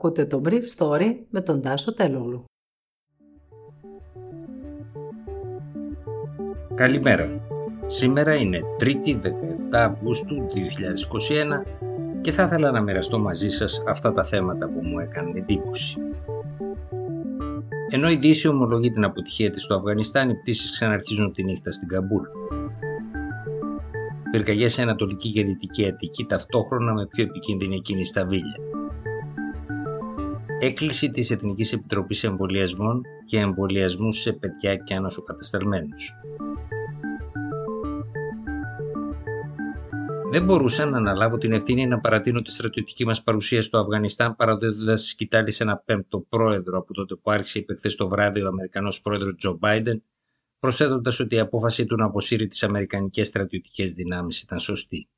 Ακούτε το Brief Story με τον Τάσο Τελούλου. Καλημέρα. Σήμερα είναι 3η 17 Αυγούστου 2021 και θα ήθελα να μοιραστώ μαζί σας αυτά τα θέματα που μου έκανε εντύπωση. Ενώ η Δύση ομολογεί την αποτυχία της στο Αφγανιστάν, οι πτήσεις ξαναρχίζουν τη νύχτα στην Καμπούλ. Πυρκαγιές σε Ανατολική και Δυτική Αττική ταυτόχρονα με πιο επικίνδυνη εκείνη στα Βίλια. Έκκληση της Εθνικής Επιτροπής Εμβολιασμών και εμβολιασμού σε παιδιά και ανοσοκατασταλμένους. Δεν μπορούσα να αναλάβω την ευθύνη να παρατείνω τη στρατιωτική μας παρουσία στο Αφγανιστάν παραδίδοντας τη σκητάλη σε ένα πέμπτο πρόεδρο από τότε που άρχισε υπεχθές το βράδυ ο Αμερικανός πρόεδρος Τζο Μπάιντεν, προσθέτοντας ότι η απόφασή του να αποσύρει τις αμερικανικές στρατιωτικές δυνάμεις ήταν σωστή.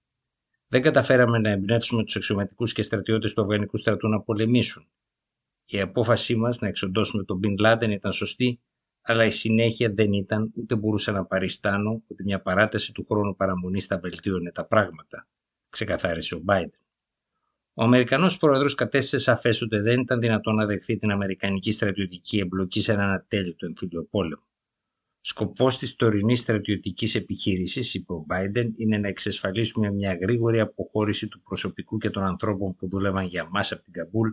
Δεν καταφέραμε να εμπνεύσουμε τους αξιωματικούς και στρατιώτες του Αφγανικού στρατού να πολεμήσουν. Η απόφασή μας να εξοντώσουμε τον Μπιν Λάντεν ήταν σωστή, αλλά η συνέχεια δεν ήταν, ούτε μπορούσα να παριστάνω ότι μια παράταση του χρόνου παραμονής θα βελτίωνε τα πράγματα, ξεκαθάρισε ο Μπάιντεν. Ο Αμερικανός πρόεδρος κατέστησε σαφές ότι δεν ήταν δυνατόν να δεχθεί την αμερικανική στρατιωτική εμπλοκή σε έναν ατέλειτο εμφύλιο πόλεμο. Σκοπός της τωρινής στρατιωτικής επιχείρησης, είπε ο Μπάιντεν, είναι να εξασφαλίσουμε μια γρήγορη αποχώρηση του προσωπικού και των ανθρώπων που δούλευαν για μας από την Καμπούλ,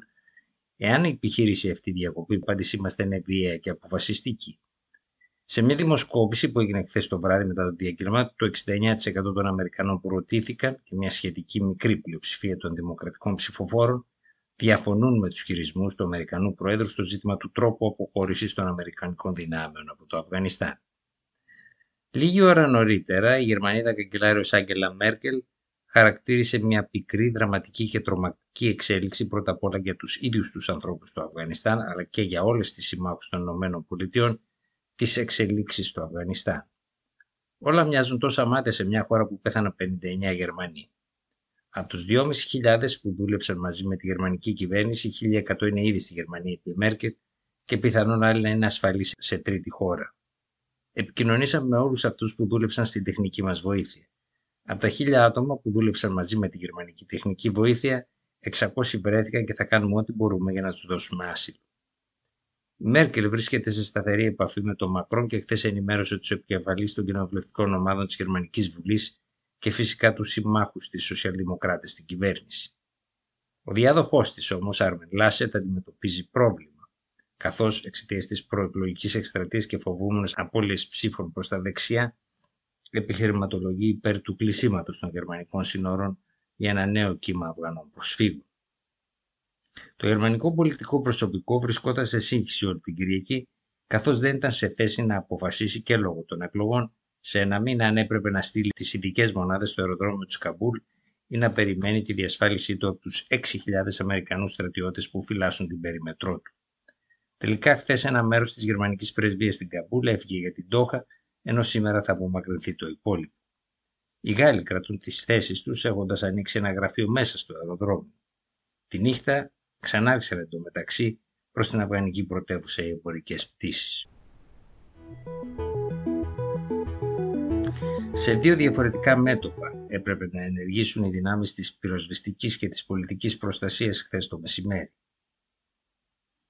εάν η επιχείρηση αυτή διακοπεί, η απάντησή μας ήταν ευφυαία και αποφασιστική. Σε μια δημοσκόπηση που έγινε χθες το βράδυ μετά το διαγγελμά, το 69% των Αμερικανών που ρωτήθηκαν και μια σχετική μικρή πλειοψηφία των δημοκρατικών ψηφοφόρων διαφωνούν με τους χειρισμούς του Αμερικανού Προέδρου στο ζήτημα του τρόπου αποχώρησης των Αμερικανικών δυνάμεων από το Αφγανιστάν. Λίγη ώρα νωρίτερα, η Γερμανίδα καγκελάριος Άγγελα Μέρκελ χαρακτήρισε μια πικρή, δραματική και τρομακτική εξέλιξη πρώτα απ' όλα για τους ίδιους τους ανθρώπους του Αφγανιστάν, αλλά και για όλες τις συμμάχους των ΗΠΑ τις εξελίξεις του Αφγανιστάν. Όλα μοιάζουν τόσα μάτια σε μια χώρα που πέθαναν 59 Γερμανοί. Από τους 2.500 που δούλεψαν μαζί με τη γερμανική κυβέρνηση, 1.100 είναι ήδη στη Γερμανία, είπε η Μέρκελ, και πιθανόν άλλοι να είναι ασφαλείς σε τρίτη χώρα. Επικοινωνήσαμε με όλους αυτούς που δούλεψαν στην τεχνική μας βοήθεια. Από τα 1.000 άτομα που δούλεψαν μαζί με τη γερμανική τεχνική βοήθεια, 600 βρέθηκαν και θα κάνουμε ό,τι μπορούμε για να τους δώσουμε άσυλο. Η Μέρκελ βρίσκεται σε σταθερή επαφή με τον Μακρόν και χθες ενημέρωσε τους επικεφαλείς των κοινοβουλευτικών ομάδων της Γερμανικής Βουλής και φυσικά τους συμμάχους της σοσιαλδημοκράτες στην κυβέρνηση. Ο διάδοχός της όμως, Άρμεν Λάσετ, αντιμετωπίζει πρόβλημα, καθώς εξαιτίας της προεκλογικής εκστρατείας και φοβούμενος απώλειες ψήφων προς τα δεξιά, επιχειρηματολογεί υπέρ του κλεισίματος των γερμανικών σύνορων για ένα νέο κύμα Αφγανών προσφύγων. Το γερμανικό πολιτικό προσωπικό βρισκόταν σε σύγχυση όλη την Κυριακή, καθώς δεν ήταν σε θέση να αποφασίσει και λόγω των εκλογών σε ένα μήνα αν έπρεπε να στείλει τις ειδικές μονάδες στο αεροδρόμιο της Καμπούλ ή να περιμένει τη διασφάλισή του από τους 6.000 Αμερικανούς στρατιώτες που φυλάσσουν την περιμετρό του. Τελικά, χθες ένα μέρος της γερμανικής πρεσβείας στην Καμπούλ έφυγε για την Ντόχα, ενώ σήμερα θα απομακρυνθεί το υπόλοιπο. Οι Γάλλοι κρατούν τις θέσεις τους έχοντας ανοίξει ένα γραφείο μέσα στο αεροδρόμιο. Τη νύχτα ξανάρχισαν εντωμεταξύ προς την αφγανική πρωτεύουσα οι εμπορικές πτήσεις. Σε δύο διαφορετικά μέτωπα έπρεπε να ενεργήσουν οι δυνάμεις της πυροσβεστικής και της πολιτικής προστασίας χθες το μεσημέρι.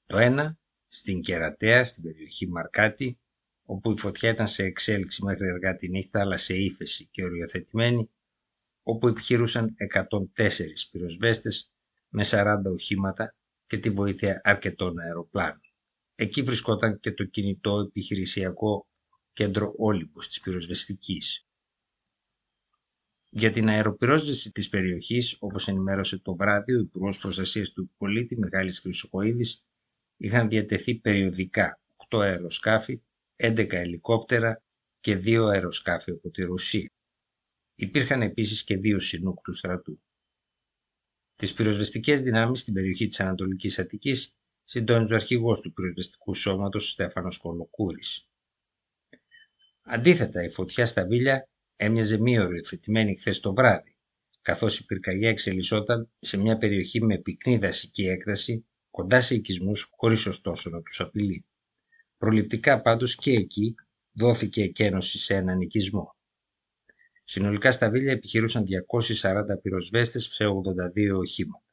Το ένα, στην Κερατέα, στην περιοχή Μαρκάτι, όπου η φωτιά ήταν σε εξέλιξη μέχρι αργά τη νύχτα, αλλά σε ύφεση και οριοθετημένη, όπου επιχειρούσαν 104 πυροσβέστες με 40 οχήματα και τη βοήθεια αρκετών αεροπλάνων. Εκεί βρισκόταν και το κινητό επιχειρησιακό κέντρο Όλυμπος της πυροσβεστικής. Για την αεροπυρόσβεση της περιοχής, όπως ενημέρωσε το βράδυ ο Υπουργός Προστασίας του Πολίτη Μιχάλης Χρυσοκοίδης, είχαν διατεθεί περιοδικά 8 αεροσκάφη, 11 ελικόπτερα και 2 αεροσκάφη από τη Ρωσία. Υπήρχαν επίσης και 2 συνούκ του στρατού. Τις πυροσβεστικές δυνάμεις στην περιοχή της Ανατολικής Αττικής συντώνησε ο αρχηγός του πυροσβεστικού σώματος Στέφανος Κολοκούρης. Αντίθετα, η φωτιά στα Βίλια έμοιαζε μη οριοθετημένη χθες το βράδυ, καθώς η πυρκαγιά εξελισσόταν σε μια περιοχή με πυκνή δασική έκταση, κοντά σε οικισμούς, χωρίς ωστόσο να τους απειλεί. Προληπτικά πάντως και εκεί δόθηκε εκένωση σε έναν οικισμό. Συνολικά στα Βίλια επιχειρούσαν 240 πυροσβέστες σε 82 οχήματα.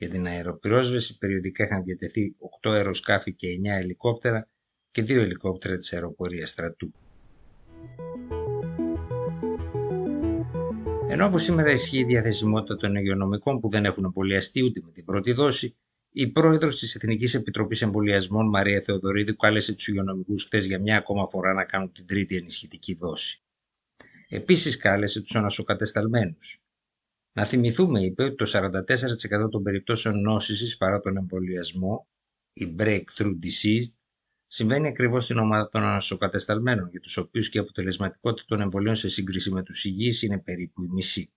για την αεροπυρόσβεση. Περιοδικά είχαν διατεθεί 8 αεροσκάφη και 9 ελικόπτερα και 2 ελικόπτερα της αεροπορίας στρατού. Ενώ από σήμερα ισχύει η διαθεσιμότητα των υγειονομικών που δεν έχουν εμβολιαστεί ούτε με την πρώτη δόση, η πρόεδρος της Εθνικής Επιτροπής Εμβολιασμών, Μαρία Θεοδωρίδη, κάλεσε τους υγειονομικούς χθες για μια ακόμα φορά να κάνουν την τρίτη ενισχυτική δόση. Επίσης, κάλεσε τους ανασοκατεσταλμένους. Να θυμηθούμε, είπε, ότι το 44% των περιπτώσεων νόσησης παρά τον εμβολιασμό, η breakthrough disease, συμβαίνει ακριβώς στην ομάδα των ανασοκατεσταλμένων, για τους οποίους και η αποτελεσματικότητα των εμβολίων σε σύγκριση με τους υγιείς είναι περίπου η μισή.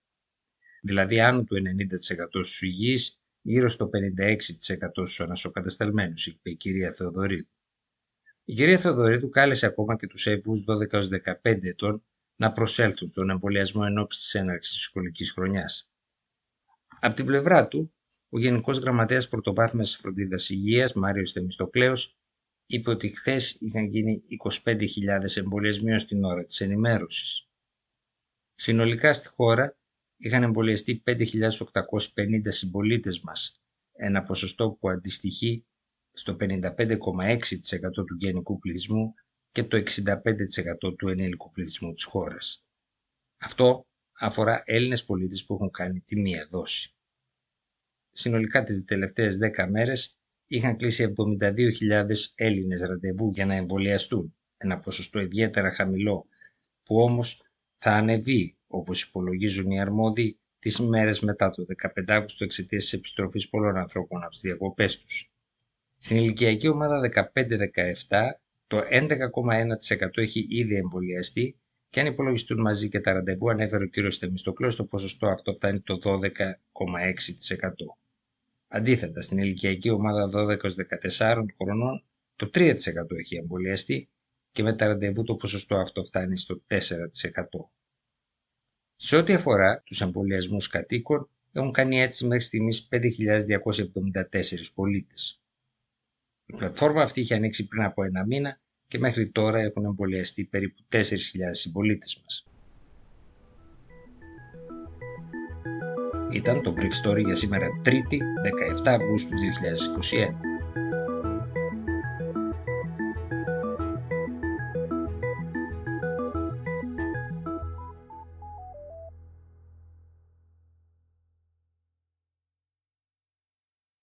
Δηλαδή, άνω του 90% στους υγιείς, γύρω στο 56% στους ανασοκατεσταλμένους, είπε η κυρία Θεοδωρίδου. Η κυρία Θεοδωρίδου κάλεσε ακόμα και τους έφηβους 12-15 ετών να προσέλθουν στον εμβολιασμό εν ώψη της έναρξης της σχολικής χρονιάς. Από την πλευρά του, ο Γενικός Γραμματέας Πρωτοβάθμιας Φροντίδας Υγείας, Μάριος Θεμιστοκλέο, είπε ότι χθες είχαν γίνει 25.000 εμβολιασμοί ως την ώρα της ενημέρωσης. Συνολικά στη χώρα είχαν εμβολιαστεί 5.850 συμπολίτες μας, ένα ποσοστό που αντιστοιχεί στο 55,6% του γενικού πληθυσμού και το 65% του ενήλικου πληθυσμού της χώρας. Αυτό αφορά Έλληνες πολίτες που έχουν κάνει τη μία δόση. Συνολικά τις τελευταίες 10 μέρες είχαν κλείσει 72.000 Έλληνες ραντεβού για να εμβολιαστούν, ένα ποσοστό ιδιαίτερα χαμηλό που όμως θα ανεβεί, όπως υπολογίζουν οι αρμόδιοι, τις μέρες μετά το 15 Αύγουστο εξαιτίας της επιστροφής πολλών ανθρώπων από τις διακοπές τους. Στην ηλικιακή ομάδα 15-17 το 11,1% έχει ήδη εμβολιαστεί και αν υπολογιστούν μαζί και τα ραντεβού, ανέφερε ο κ. Θεμιστοκλέο, το ποσοστό αυτό φτάνει το 12,6%. Αντίθετα, στην ηλικιακή ομάδα 12-14 χρονών το 3% έχει εμβολιαστεί και με τα ραντεβού το ποσοστό αυτό φτάνει στο 4%. Σε ό,τι αφορά τους εμβολιασμούς κατοίκων, έχουν κάνει έτσι μέχρι στιγμής 5.274 πολίτες. Η πλατφόρμα αυτή είχε ανοίξει πριν από ένα μήνα και μέχρι τώρα έχουν εμβολιαστεί περίπου 4.000 συμπολίτες μας. Ήταν το Brief Story για σήμερα, 3η, 17 Αυγούστου 2021.